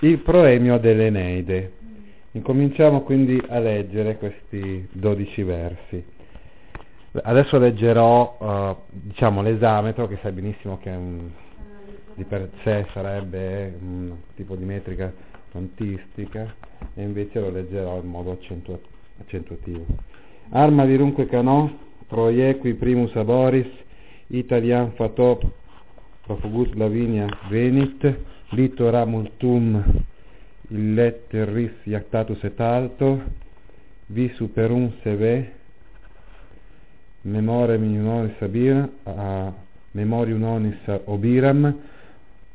Il proemio dell'Eneide. Incominciamo quindi a leggere questi 12 versi. Adesso leggerò l'esametro, che sai benissimo che di per sé sarebbe un tipo di metrica frontistica, e invece lo leggerò in modo accentuativo. Arma virunque canò, proiequi primus aboris, italian fato, profugus Lavinia venit, litora multum illetteris iactatus et alto, vi superum seve, memorium onis obiram,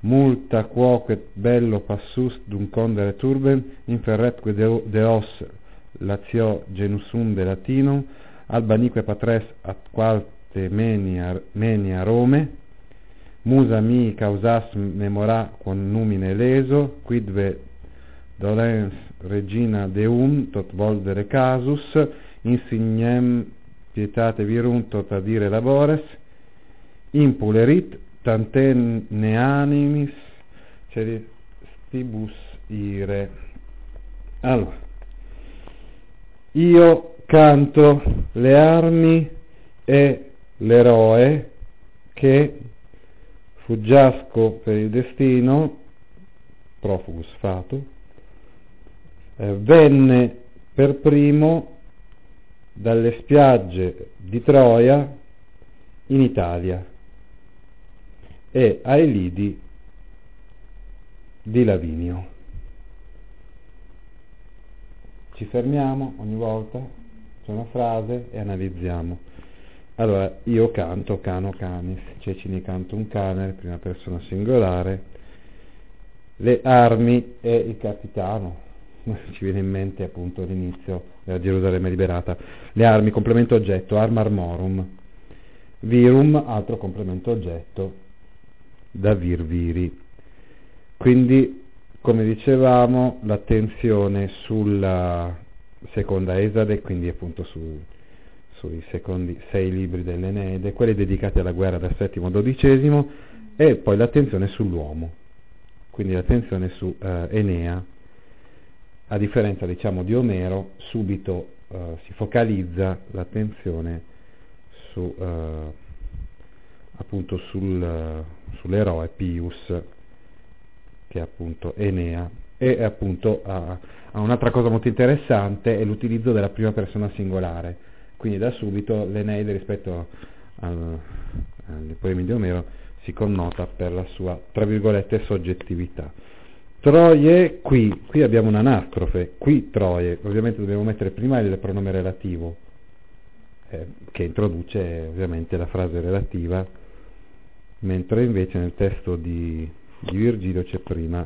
multa quoque bello passus dum condere turbem, inferretque deos latio genusum de latinum, albanique patres at qualte menia Rome, musa mi causas memora con numine leso, quidve dolens regina deum, tot volvere casus, insignem pietate virum, tot adire labores, impulerit tantene animis celestibus ire. Allora, io canto le armi e l'eroe che fuggiasco per il destino, profugus fatu, venne per primo dalle spiagge di Troia in Italia e ai lidi di Lavinio. Ci fermiamo ogni volta, c'è una frase e analizziamo. Allora, io canto, cano, canis, cecini cantum caner, prima persona singolare, le armi e il capitano. Ci viene in mente appunto l'inizio della Gerusalemme Liberata. Le armi, complemento oggetto, arma armorum. Virum, altro complemento oggetto, da virviri. Quindi, come dicevamo, l'attenzione sulla seconda Esade, quindi appunto sui secondi 6 libri dell'Eneide, quelli dedicati alla guerra dal VII al XII, e poi l'attenzione sull'uomo, quindi l'attenzione su Enea. A differenza di Omero, subito si focalizza l'attenzione su appunto sull'eroe Pius, che è appunto Enea, e appunto ha un'altra cosa molto interessante, è l'utilizzo della prima persona singolare. Quindi da subito l'Eneide, rispetto ai poemi di Omero, si connota per la sua, tra virgolette, soggettività. Troie qui abbiamo un'anastrofe, qui Troie, ovviamente dobbiamo mettere prima il pronome relativo, che introduce ovviamente la frase relativa, mentre invece nel testo di Virgilio c'è prima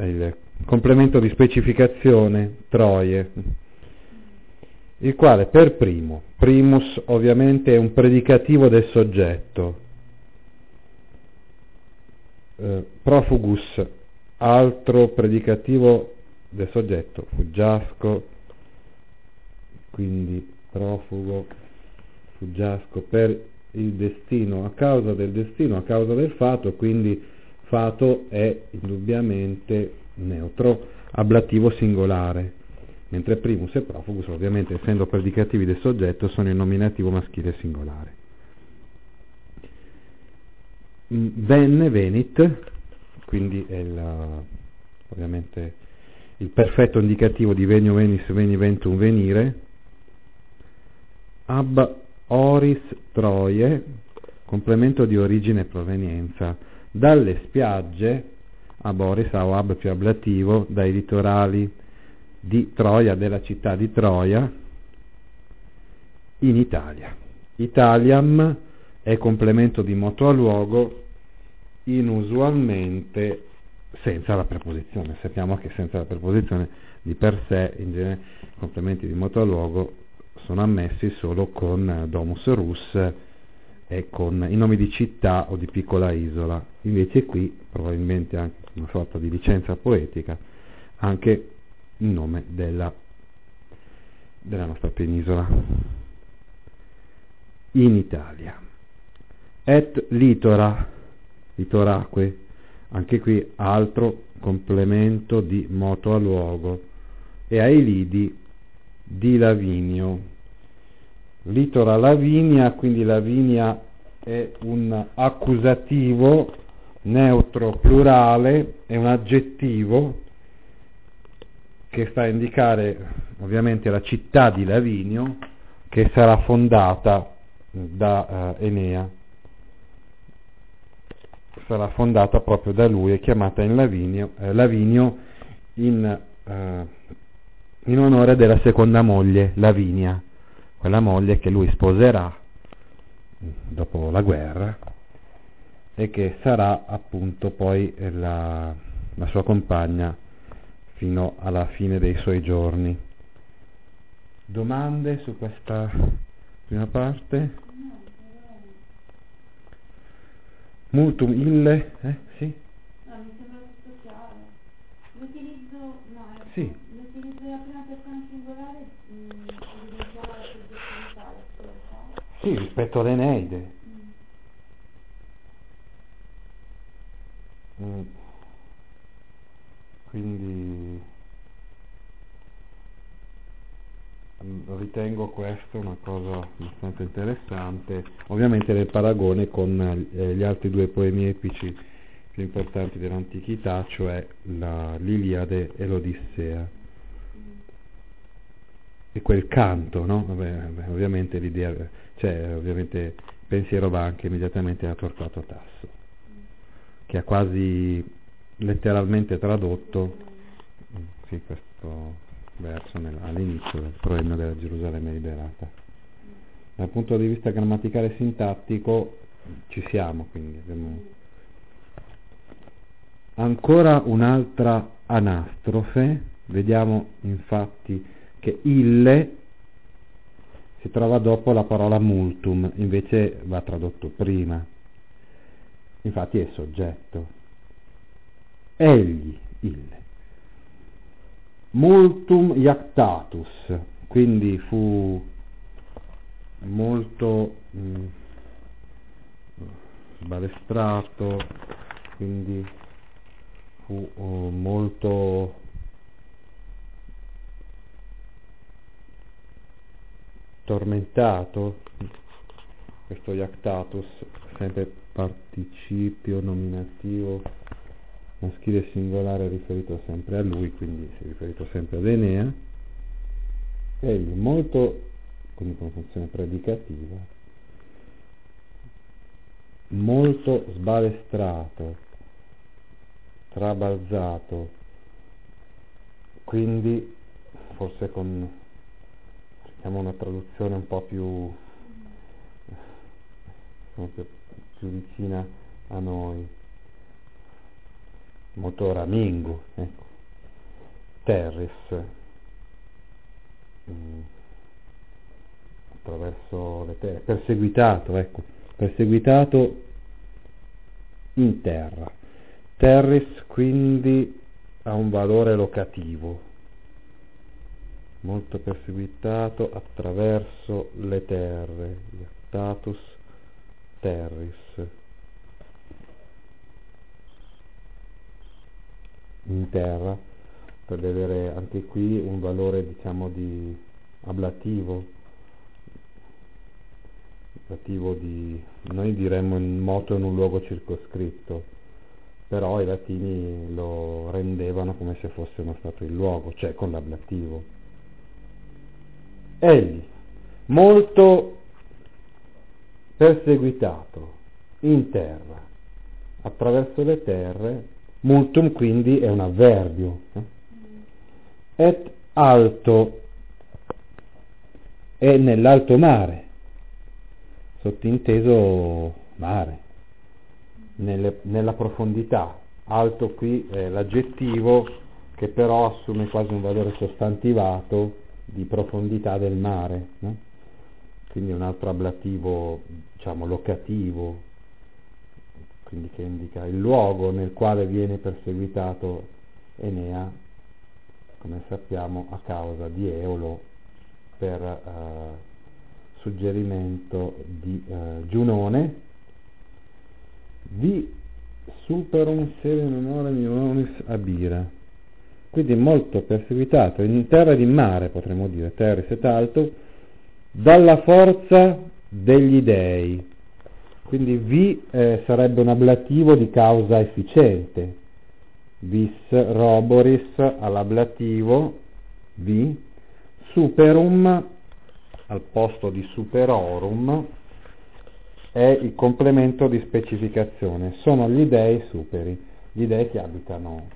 il complemento di specificazione, Troie, il quale per primo, primus ovviamente è un predicativo del soggetto, profugus, altro predicativo del soggetto, fuggiasco, quindi profugo, fuggiasco per il destino, a causa del destino, a causa del fato, quindi fato è indubbiamente neutro, ablativo singolare, mentre primus e profugus, ovviamente essendo predicativi del soggetto, sono in nominativo maschile singolare. Venne, venit, quindi è ovviamente il perfetto indicativo di venio venis veni ventum venire. Ab oris Troie, complemento di origine e provenienza, dalle spiagge, ab oris o ab più ablativo, dai litorali di Troia, della città di Troia, in Italia. Italiam è complemento di moto a luogo, inusualmente senza la preposizione. Sappiamo che senza la preposizione di per sé, in genere, i complementi di moto a luogo sono ammessi solo con domus rus e con i nomi di città o di piccola isola. Invece qui, probabilmente anche una sorta di licenza poetica, anche il nome della nostra penisola in Italia. Et litora, litoraque, anche qui altro complemento di moto a luogo, e ai lidi di Lavinio. Litora Lavinia, quindi Lavinia è un accusativo neutro plurale, è un aggettivo che sta a indicare ovviamente la città di Lavinio, che sarà fondata da Enea, sarà fondata proprio da lui, è chiamata in Lavinio in onore della seconda moglie, Lavinia, quella moglie che lui sposerà dopo la guerra e che sarà appunto poi la sua compagna fino alla fine dei suoi giorni. Domande su questa prima parte? Multum ille? Sì? No, mi sembra tutto chiaro. Sì. L'utilizzo della prima persona singolare evidenziava la soggettività. Sì, rispetto all'Eneide. Quindi ritengo questa una cosa abbastanza interessante, ovviamente nel paragone con gli altri due poemi epici più importanti dell'antichità, cioè l'Iliade e l'Odissea, e quel canto, no? Vabbè, ovviamente l'idea, cioè ovviamente il pensiero va anche immediatamente a Torquato Tasso, che ha quasi letteralmente tradotto sì, questo verso all'inizio del proemio della Gerusalemme Liberata. Dal punto di vista grammaticale e sintattico ci siamo, quindi abbiamo ancora un'altra anastrofe. Vediamo infatti che ille si trova dopo la parola multum, invece va tradotto prima, infatti è soggetto. Egli, ille. Multum iactatus, quindi fu molto sbalestrato, quindi fu molto tormentato. Questo iactatus, sempre participio nominativo maschile singolare riferito sempre a lui, quindi si è riferito sempre ad Enea. Egli molto, quindi con funzione predicativa, molto sbalestrato, trabalzato, quindi forse con, diciamo, una traduzione un po' più vicina a noi. Motora mingo, ecco. Terris, attraverso le terre, perseguitato, ecco, perseguitato in terra. Terris quindi ha un valore locativo, molto perseguitato attraverso le terre, status terris. In terra, per vedere anche qui un valore, diciamo, di ablativo di, noi diremmo in moto in un luogo circoscritto, però i latini lo rendevano come se fosse uno statuilluogo, cioè con l'ablativo. Egli, molto perseguitato in terra, attraverso le terre, multum quindi è un avverbio, et alto, è nell'alto mare, sottinteso mare, nella profondità. Alto qui è l'aggettivo, che però assume quasi un valore sostantivato di profondità del mare, no? Quindi un altro ablativo, diciamo, locativo, quindi che indica il luogo nel quale viene perseguitato Enea, come sappiamo, a causa di Eolo, per suggerimento di Giunone. Vi superum sede in onore mionis abira, quindi molto perseguitato in terra ed in mare, potremmo dire terra set alto, dalla forza degli dei. Quindi vi sarebbe un ablativo di causa efficiente, vis roboris all'ablativo vi, superum al posto di superorum è il complemento di specificazione, sono gli dei superi, gli dei che abitano,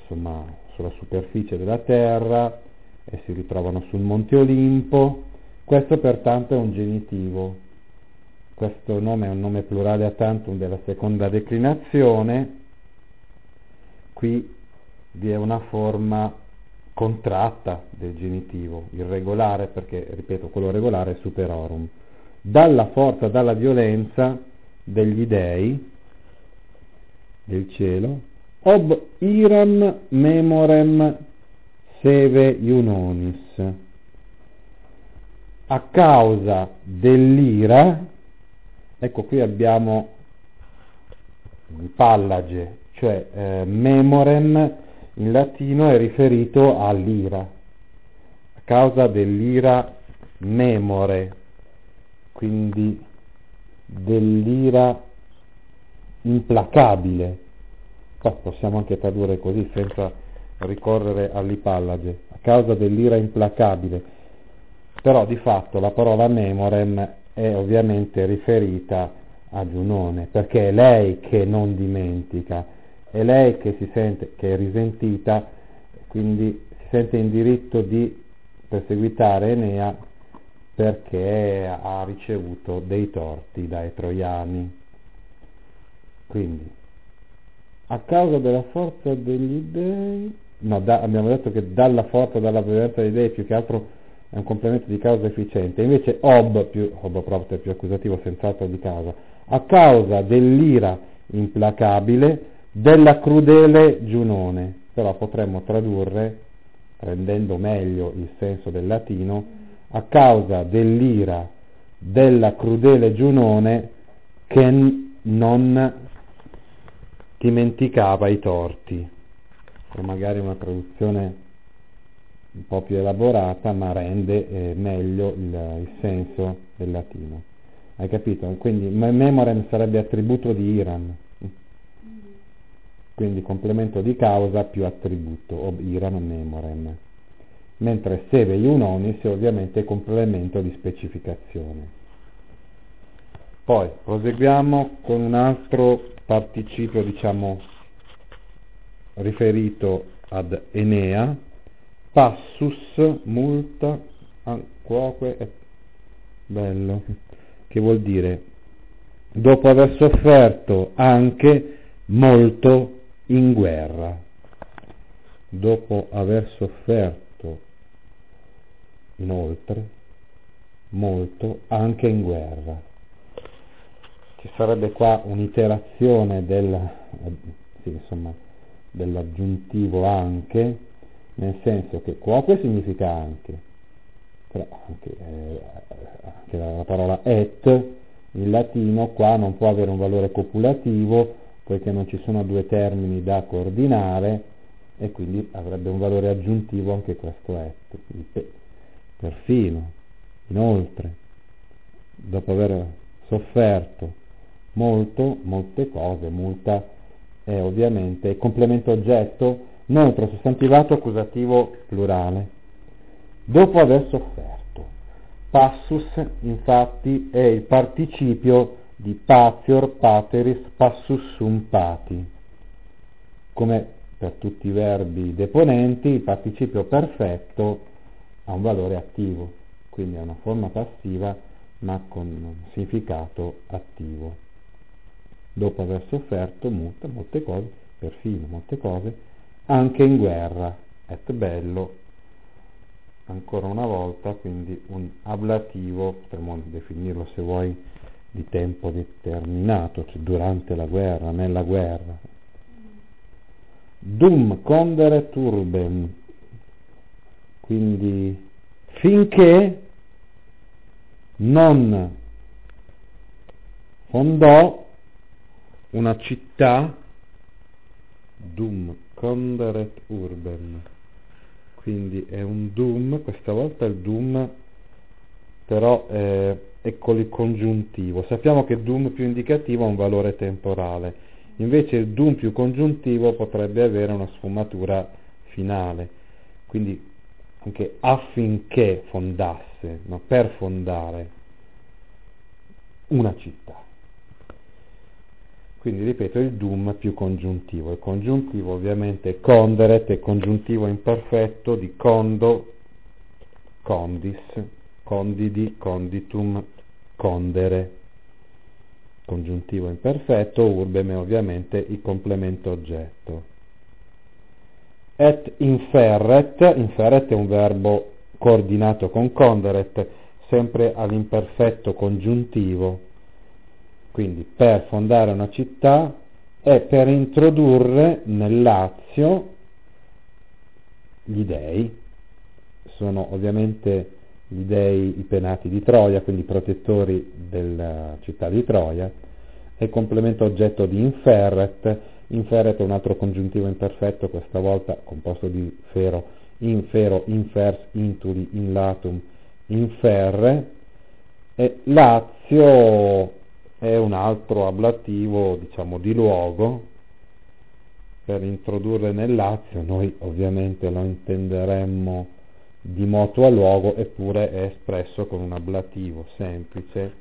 insomma, sulla superficie della terra e si ritrovano sul Monte Olimpo. Questo pertanto è un genitivo, questo nome è un nome plurale a tantum della seconda declinazione. Qui vi è una forma contratta del genitivo, irregolare, perché, ripeto, quello regolare è superorum, dalla forza, dalla violenza degli dei del cielo, ob iram memorem seve iunonis, a causa dell'ira. Ecco, qui abbiamo il pallage, cioè memorem in latino è riferito all'ira, a causa dell'ira memore, quindi dell'ira implacabile. Poi possiamo anche tradurre così senza ricorrere all'ipallage, a causa dell'ira implacabile, però di fatto la parola memorem è ovviamente riferita a Giunone, perché è lei che non dimentica, è lei che si sente, che è risentita, quindi si sente in diritto di perseguitare Enea perché ha ricevuto dei torti dai troiani. Quindi a causa della forza degli dei, abbiamo detto che dalla forza, dalla violenza dei dei più che altro è un complemento di causa efficiente, invece ob più ob proprio più accusativo senz'altro di causa, a causa dell'ira implacabile della crudele Giunone. Però potremmo tradurre, rendendo meglio il senso del latino, a causa dell'ira della crudele Giunone che non dimenticava i torti, o magari una traduzione un po' più elaborata, ma rende meglio il senso del latino. Hai capito? Quindi memorem sarebbe attributo di iram, quindi complemento di causa più attributo, ob iram memorem, mentre seve iunonis è ovviamente complemento di specificazione. Poi proseguiamo con un altro participio, diciamo, riferito ad Enea, passus multa quoque et, bello, che vuol dire dopo aver sofferto anche molto in guerra, dopo aver sofferto inoltre molto anche in guerra. Ci sarebbe qua un'iterazione dell'aggiuntivo anche, nel senso che quoque significa anche, però anche la parola et in latino qua non può avere un valore copulativo poiché non ci sono due termini da coordinare, e quindi avrebbe un valore aggiuntivo anche questo et. Perfino, inoltre, dopo aver sofferto molto, molte cose, multa è ovviamente complemento oggetto, neutro, sostantivato, accusativo, plurale. Dopo aver sofferto, passus infatti è il participio di patior, pateris, passussum pati. Come per tutti i verbi deponenti, il participio perfetto ha un valore attivo, quindi è una forma passiva ma con un significato attivo. Dopo aver sofferto muta molte cose, perfino molte cose, anche in guerra, et bello, ancora una volta, quindi un ablativo, potremmo definirlo se vuoi di tempo determinato, cioè durante la guerra, nella guerra. Dum condere turbem, quindi finché non fondò una città, dum conderet urbem, quindi è un dum, questa volta il dum però è con il congiuntivo. Sappiamo che dum più indicativo ha un valore temporale, invece il dum più congiuntivo potrebbe avere una sfumatura finale, quindi anche affinché fondasse, no? Per fondare una città. Quindi ripeto, il dum più congiuntivo. Il congiuntivo ovviamente è conderet, è congiuntivo imperfetto di condo, condis, condidi, conditum, condere. Congiuntivo imperfetto, urbem è ovviamente il complemento oggetto. Et inferret, inferret è un verbo coordinato con conderet, sempre all'imperfetto congiuntivo. Quindi per fondare una città e per introdurre nel Lazio gli dei, sono ovviamente gli dei i penati di Troia, quindi protettori della città di Troia, e complemento oggetto di inferret. Inferret è un altro congiuntivo imperfetto, questa volta composto di fero, infers, inturi, inlatum, inferre, e Lazio è un altro ablativo, diciamo, di luogo. Per introdurre nel Lazio noi ovviamente lo intenderemmo di moto a luogo, eppure è espresso con un ablativo semplice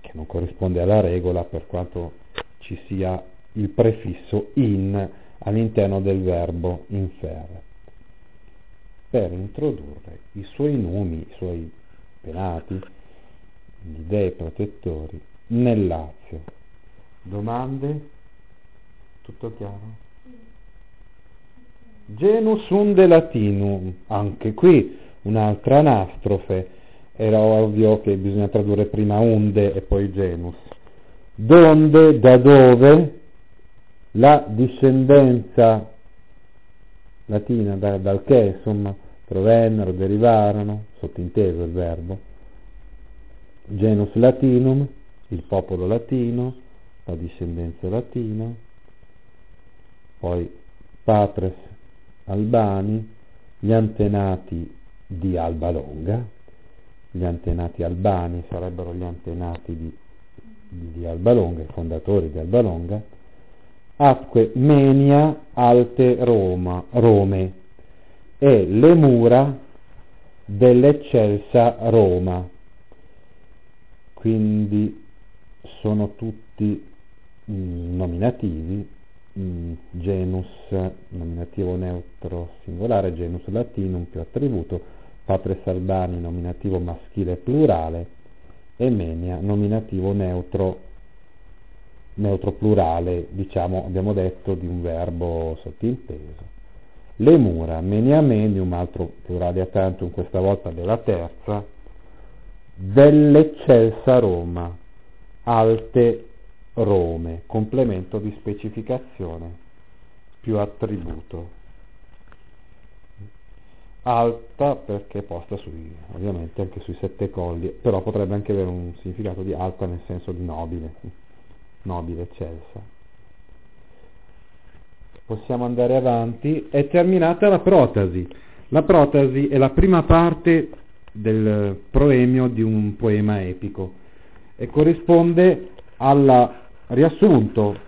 che non corrisponde alla regola, per quanto ci sia il prefisso in all'interno del verbo inferre, per introdurre i suoi nomi, i suoi penati, gli dei protettori nel Lazio. Domande? Tutto chiaro? Genus unde latinum, anche qui un'altra anastrofe, era ovvio che bisogna tradurre prima unde e poi genus. Donde, da dove, la discendenza latina, dal che, insomma, provennero, derivarono, sottinteso il verbo, genus latinum, il popolo latino, la discendenza latina, poi patres albani, gli antenati di Alba Longa, gli antenati albani sarebbero gli antenati di Alba Longa, i fondatori di Alba Longa, atque menia alte Roma, Rome, e le mura dell'eccelsa Roma. Quindi sono tutti nominativi, genus nominativo neutro singolare, genus latinum più attributo, patres albani nominativo maschile plurale, e menia nominativo neutro plurale, diciamo, abbiamo detto, di un verbo sottinteso. Le mura, menia menium, altro plurale a tantum, questa volta della terza, dell'eccelsa Roma, alte Rome, complemento di specificazione più attributo, alta perché posta sui, ovviamente anche sui sette colli, però potrebbe anche avere un significato di alta nel senso di nobile, eccelsa. Possiamo andare avanti. È terminata la protasi. La protasi è la prima parte del proemio di un poema epico e corrisponde al riassunto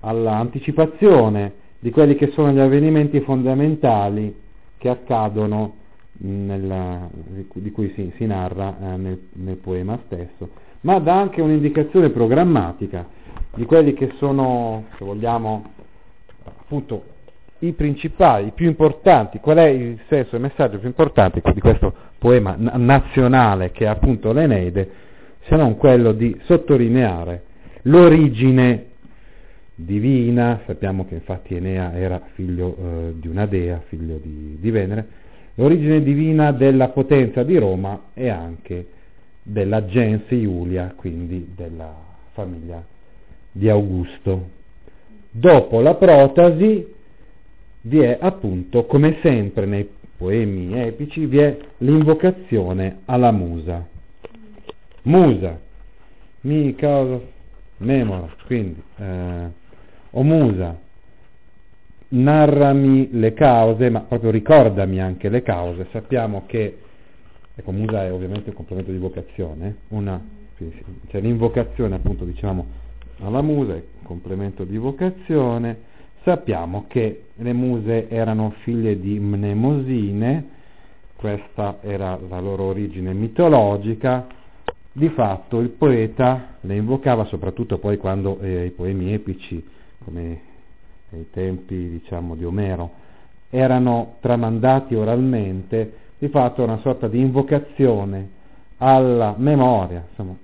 all'anticipazione di quelli che sono gli avvenimenti fondamentali che accadono di cui si narra nel poema stesso, ma dà anche un'indicazione programmatica di quelli che sono, se vogliamo, appunto i principali, i più importanti, qual è il senso e il messaggio più importante di questo poema nazionale che è appunto l'Eneide, se non quello di sottolineare l'origine divina. Sappiamo che infatti Enea era figlio di una dea, figlio di Venere, l'origine divina della potenza di Roma e anche della gens Iulia, quindi della famiglia di Augusto. Dopo la protasi vi è appunto, come sempre nei poemi epici, vi è l'invocazione alla musa. Musa, mi causa memora, quindi o musa, narrami le cause, ma proprio ricordami anche le cause. Sappiamo che, ecco, musa è ovviamente un complemento di vocazione, cioè l'invocazione appunto, dicevamo, alla musa è un complemento di vocazione. Sappiamo che le muse erano figlie di Mnemosine, questa era la loro origine mitologica. Di fatto il poeta le invocava soprattutto poi quando i poemi epici, come nei tempi diciamo di Omero, erano tramandati oralmente. Di fatto era una sorta di invocazione alla memoria, insomma,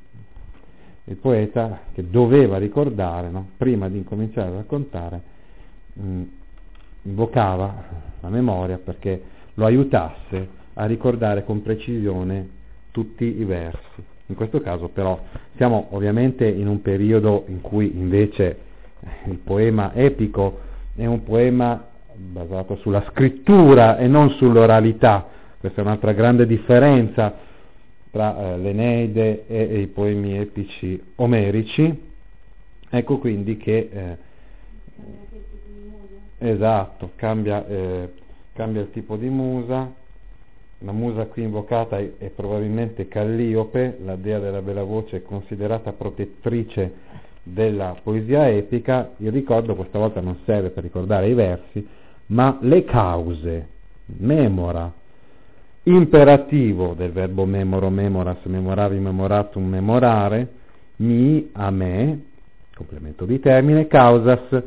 il poeta che doveva ricordare, no? Prima di incominciare a raccontare invocava la memoria perché lo aiutasse a ricordare con precisione tutti i versi. In questo caso però siamo ovviamente in un periodo in cui invece il poema epico è un poema basato sulla scrittura e non sull'oralità. Questa è un'altra grande differenza tra l'Eneide e i poemi epici omerici. Ecco quindi che esatto, cambia il tipo di musa. La musa qui invocata è probabilmente Calliope, la dea della bella voce, considerata protettrice della poesia epica. Il ricordo questa volta non serve per ricordare i versi, ma le cause, memora, imperativo del verbo memoro, memoras, memoravi, memoratum, memorare, mi, a me, complemento di termine, causas,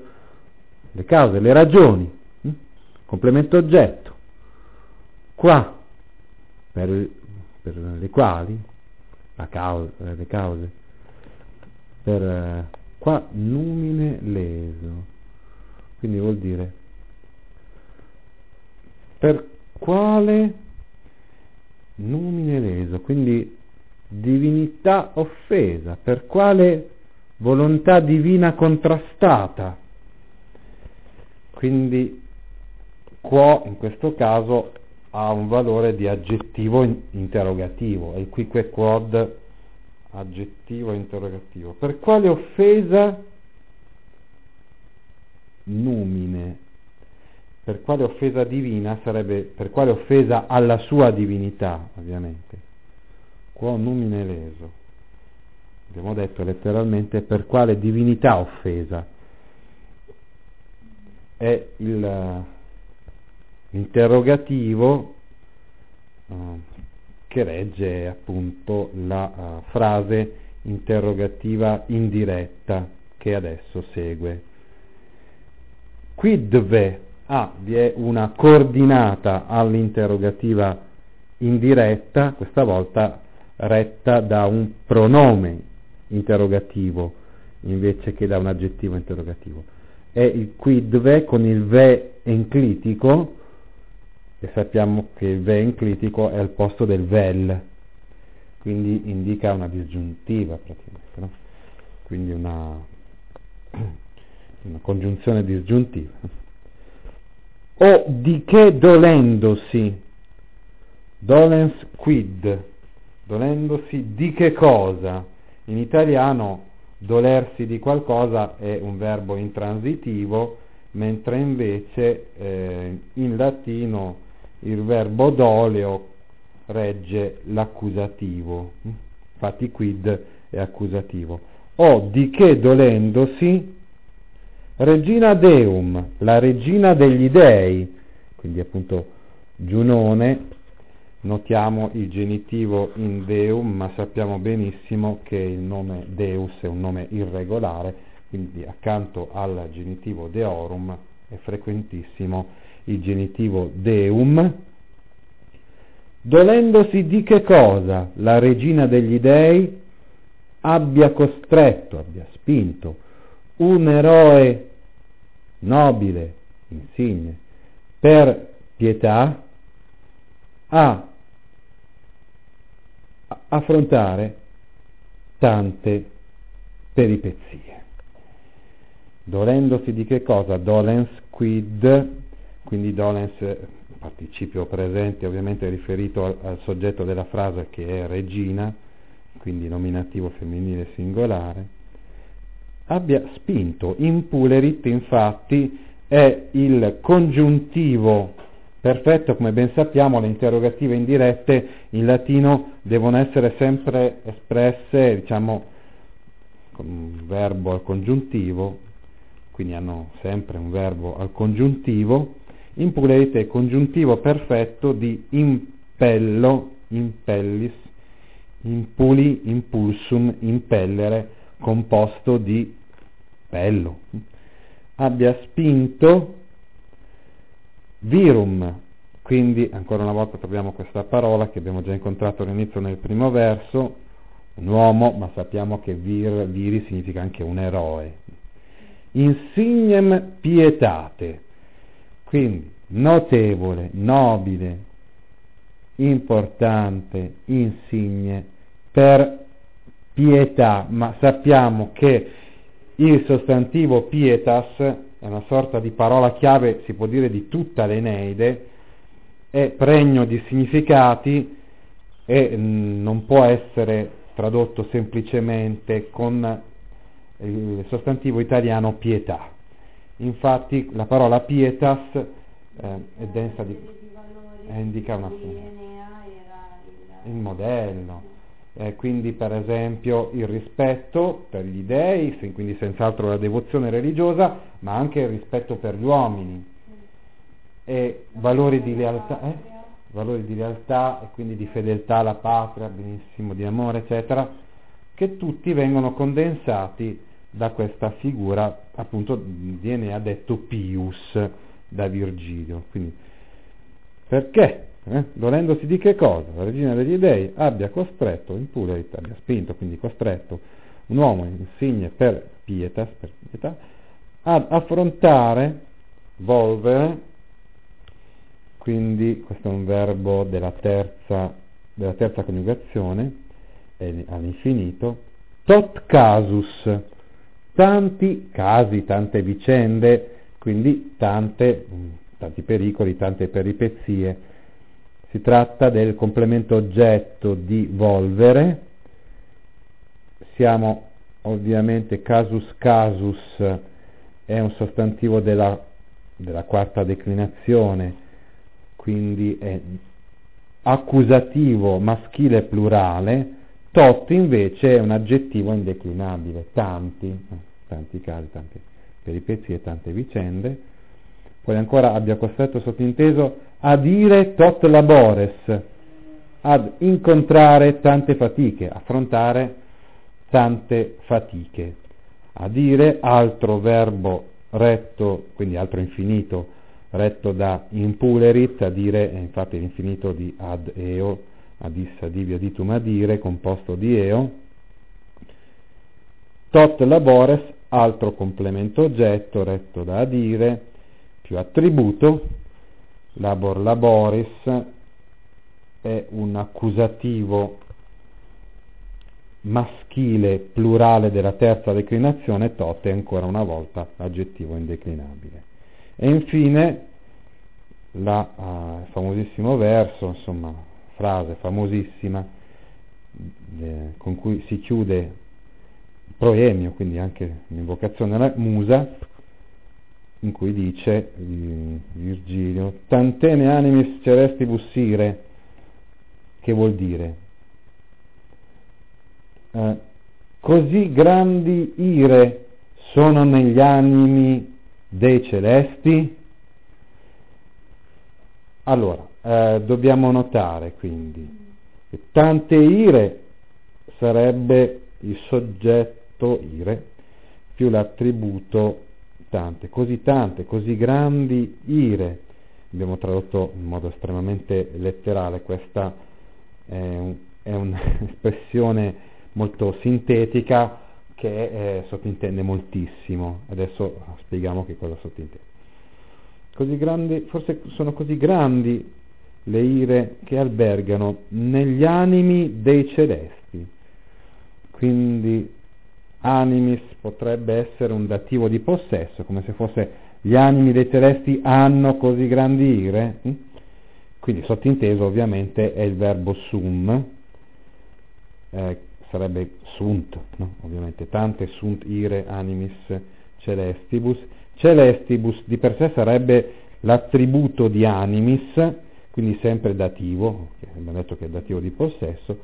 le cause, le ragioni, complemento oggetto, qua, per le quali, le cause, per qua numine leso, quindi vuol dire per quale numine leso, quindi divinità offesa, per quale volontà divina contrastata. Quindi quo in questo caso ha un valore di aggettivo interrogativo, e quique quod aggettivo interrogativo. Per quale offesa numine, per quale offesa divina sarebbe per quale offesa alla sua divinità, ovviamente. Quo numine leso, abbiamo detto letteralmente per quale divinità offesa. È l'interrogativo che regge appunto la frase interrogativa indiretta che adesso segue. Qui dove vi è una coordinata all'interrogativa indiretta, questa volta retta da un pronome interrogativo invece che da un aggettivo interrogativo. È il qui dove con il ve enclitico, e sappiamo che il ve enclitico è al posto del vel, quindi indica una disgiuntiva praticamente, no? Quindi una congiunzione disgiuntiva. O di che dolendosi, dolens quid, dolendosi di che cosa. In italiano dolersi di qualcosa è un verbo intransitivo, mentre invece in latino il verbo doleo regge l'accusativo, infatti quid è accusativo. O di che dolendosi Regina Deum, la regina degli dei, quindi appunto Giunone. Notiamo il genitivo in Deum, ma sappiamo benissimo che il nome Deus è un nome irregolare, quindi accanto al genitivo Deorum è frequentissimo il genitivo Deum. Dolendosi di che cosa la regina degli dei abbia costretto, abbia spinto un eroe nobile, insigne, per pietà a affrontare tante peripezie. Dolendosi di che cosa? Dolens quid, quindi dolens, participio presente ovviamente riferito al soggetto della frase che è regina, quindi nominativo femminile singolare. Abbia spinto, impulerit infatti è il congiuntivo perfetto, come ben sappiamo le interrogative indirette in latino devono essere sempre espresse, diciamo, con un verbo al congiuntivo, quindi hanno sempre un verbo al congiuntivo. Impulerit è congiuntivo perfetto di impello, impellis, impuli, impulsum, impellere, composto di pello. Abbia spinto virum, quindi ancora una volta troviamo questa parola che abbiamo già incontrato all'inizio nel primo verso, un uomo, ma sappiamo che viri significa anche un eroe. Insignem pietate, quindi notevole, nobile, importante, insigne, per pietà, ma sappiamo che il sostantivo pietas è una sorta di parola chiave, si può dire, di tutta l'Eneide, è pregno di significati e non può essere tradotto semplicemente con il sostantivo italiano pietà. Infatti la parola pietas è densa di... indica una... il modello. Quindi per esempio il rispetto per gli dei, quindi senz'altro la devozione religiosa, ma anche il rispetto per gli uomini e valori di lealtà e quindi di fedeltà alla patria, benissimo, di amore, eccetera, che tutti vengono condensati da questa figura appunto di Enea, detto Pius da Virgilio. Quindi perché? Dolendosi di che cosa la regina degli dei abbia costretto, impulerit, abbia spinto, quindi costretto un uomo insigne per pietà ad affrontare, volvere, quindi questo è un verbo della terza coniugazione all'infinito, tot casus, tanti casi, tante vicende, quindi tanti pericoli, tante peripezie. Si tratta del complemento oggetto di volvere, siamo ovviamente casus è un sostantivo della quarta declinazione, quindi è accusativo maschile plurale, tot invece è un aggettivo indeclinabile, tanti casi, tante peripezie, tante vicende. Poi ancora abbia costretto, sottinteso, ad ire tot labores, ad incontrare tante fatiche, affrontare tante fatiche. Ad ire, altro verbo retto, quindi altro infinito, retto da impulerit, ad ire è infatti l'infinito di ad eo, ad issa divia ditum adire, composto di eo. Tot labores, altro complemento oggetto, retto da adire, più attributo. Labor laboris è un accusativo maschile plurale della terza declinazione, tot è ancora una volta aggettivo indeclinabile. E infine famosissimo verso, insomma frase famosissima con cui si chiude il proemio, quindi anche un'invocazione alla musa, in cui dice Virgilio tantene animis celestibus ire, che vuol dire così grandi ire sono negli animi dei celesti? Allora, dobbiamo notare quindi che tante ire sarebbe il soggetto ire più l'attributo tante, così grandi ire. Abbiamo tradotto in modo estremamente letterale, questa è un'espressione molto sintetica che sottintende moltissimo. Adesso spieghiamo che cosa sottintende. Così grandi, forse sono così grandi le ire che albergano negli animi dei celesti. Quindi animis potrebbe essere un dativo di possesso, come se fosse gli animi dei celesti hanno così grandi ire. Quindi sottinteso ovviamente è il verbo sum, sarebbe sunt, no? Ovviamente tante sunt ire animis celestibus. Celestibus di per sé sarebbe l'attributo di animis, quindi sempre dativo, abbiamo detto che è dativo di possesso,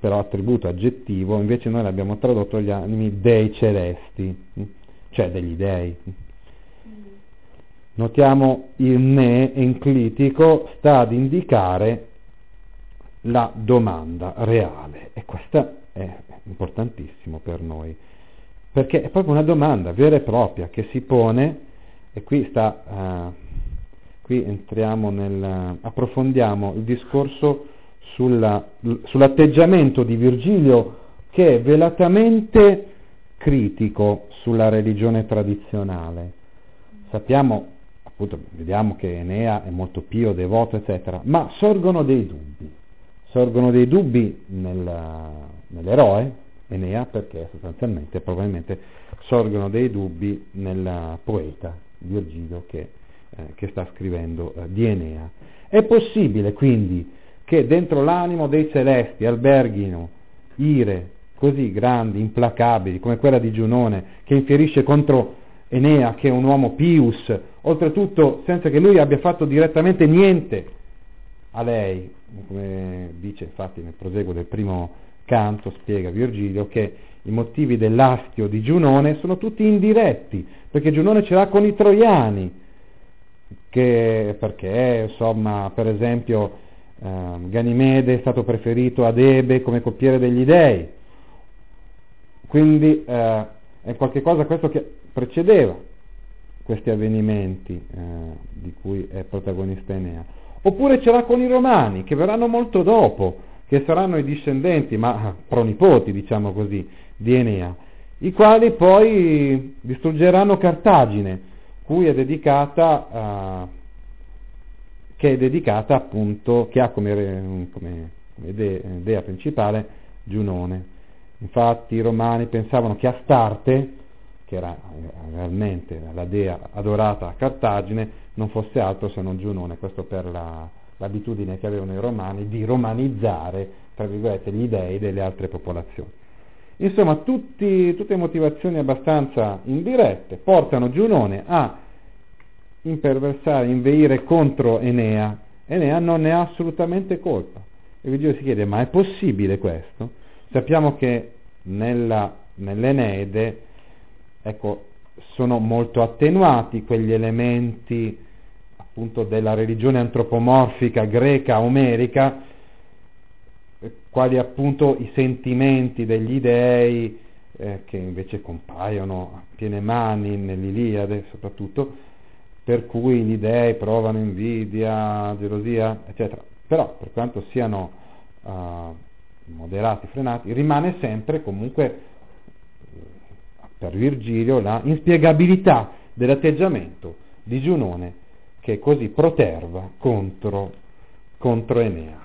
però attributo aggettivo, invece noi l'abbiamo tradotto gli animi dei celesti, cioè degli dei. Notiamo il ne enclitico sta ad indicare la domanda reale, e questa è importantissimo per noi, perché è proprio una domanda vera e propria che si pone, e qui sta qui entriamo approfondiamo il discorso sull'atteggiamento di Virgilio, che è velatamente critico sulla religione tradizionale. Sappiamo, appunto, vediamo che Enea è molto pio, devoto, eccetera, ma sorgono dei dubbi nell'eroe Enea, perché sostanzialmente probabilmente sorgono dei dubbi nel poeta Virgilio che sta scrivendo di Enea. È possibile quindi che dentro l'animo dei celesti alberghino ire così grandi, implacabili, come quella di Giunone, che infierisce contro Enea, che è un uomo pius, oltretutto senza che lui abbia fatto direttamente niente a lei, come dice infatti nel proseguo del primo canto, spiega Virgilio che i motivi dell'astio di Giunone sono tutti indiretti, perché Giunone ce l'ha con i troiani, perché insomma, per esempio, Ganimede è stato preferito ad Ebe come coppiere degli dei, quindi è qualcosa questo che precedeva questi avvenimenti di cui è protagonista Enea. Oppure c'era con i romani, che verranno molto dopo, che saranno i discendenti, ma pronipoti diciamo così, di Enea, i quali poi distruggeranno Cartagine, che è dedicata appunto, che ha come dea principale Giunone. Infatti i romani pensavano che Astarte, che era realmente la dea adorata a Cartagine, non fosse altro se non Giunone, questo per l'abitudine che avevano i romani di romanizzare, tra virgolette, gli dei delle altre popolazioni. Insomma, tutte motivazioni abbastanza indirette portano Giunone a imperversare, inveire contro Enea. Enea non ne ha assolutamente colpa. E Virgilio si chiede: ma è possibile questo? Sappiamo che nell'Eneide, ecco, sono molto attenuati quegli elementi appunto della religione antropomorfica greca omerica, quali appunto i sentimenti degli dei, che invece compaiono a piene mani nell'Iliade soprattutto, per cui gli dei provano invidia, gelosia, eccetera. Però per quanto siano moderati, frenati, rimane sempre comunque per Virgilio la inspiegabilità dell'atteggiamento di Giunone, che così proterva contro Enea.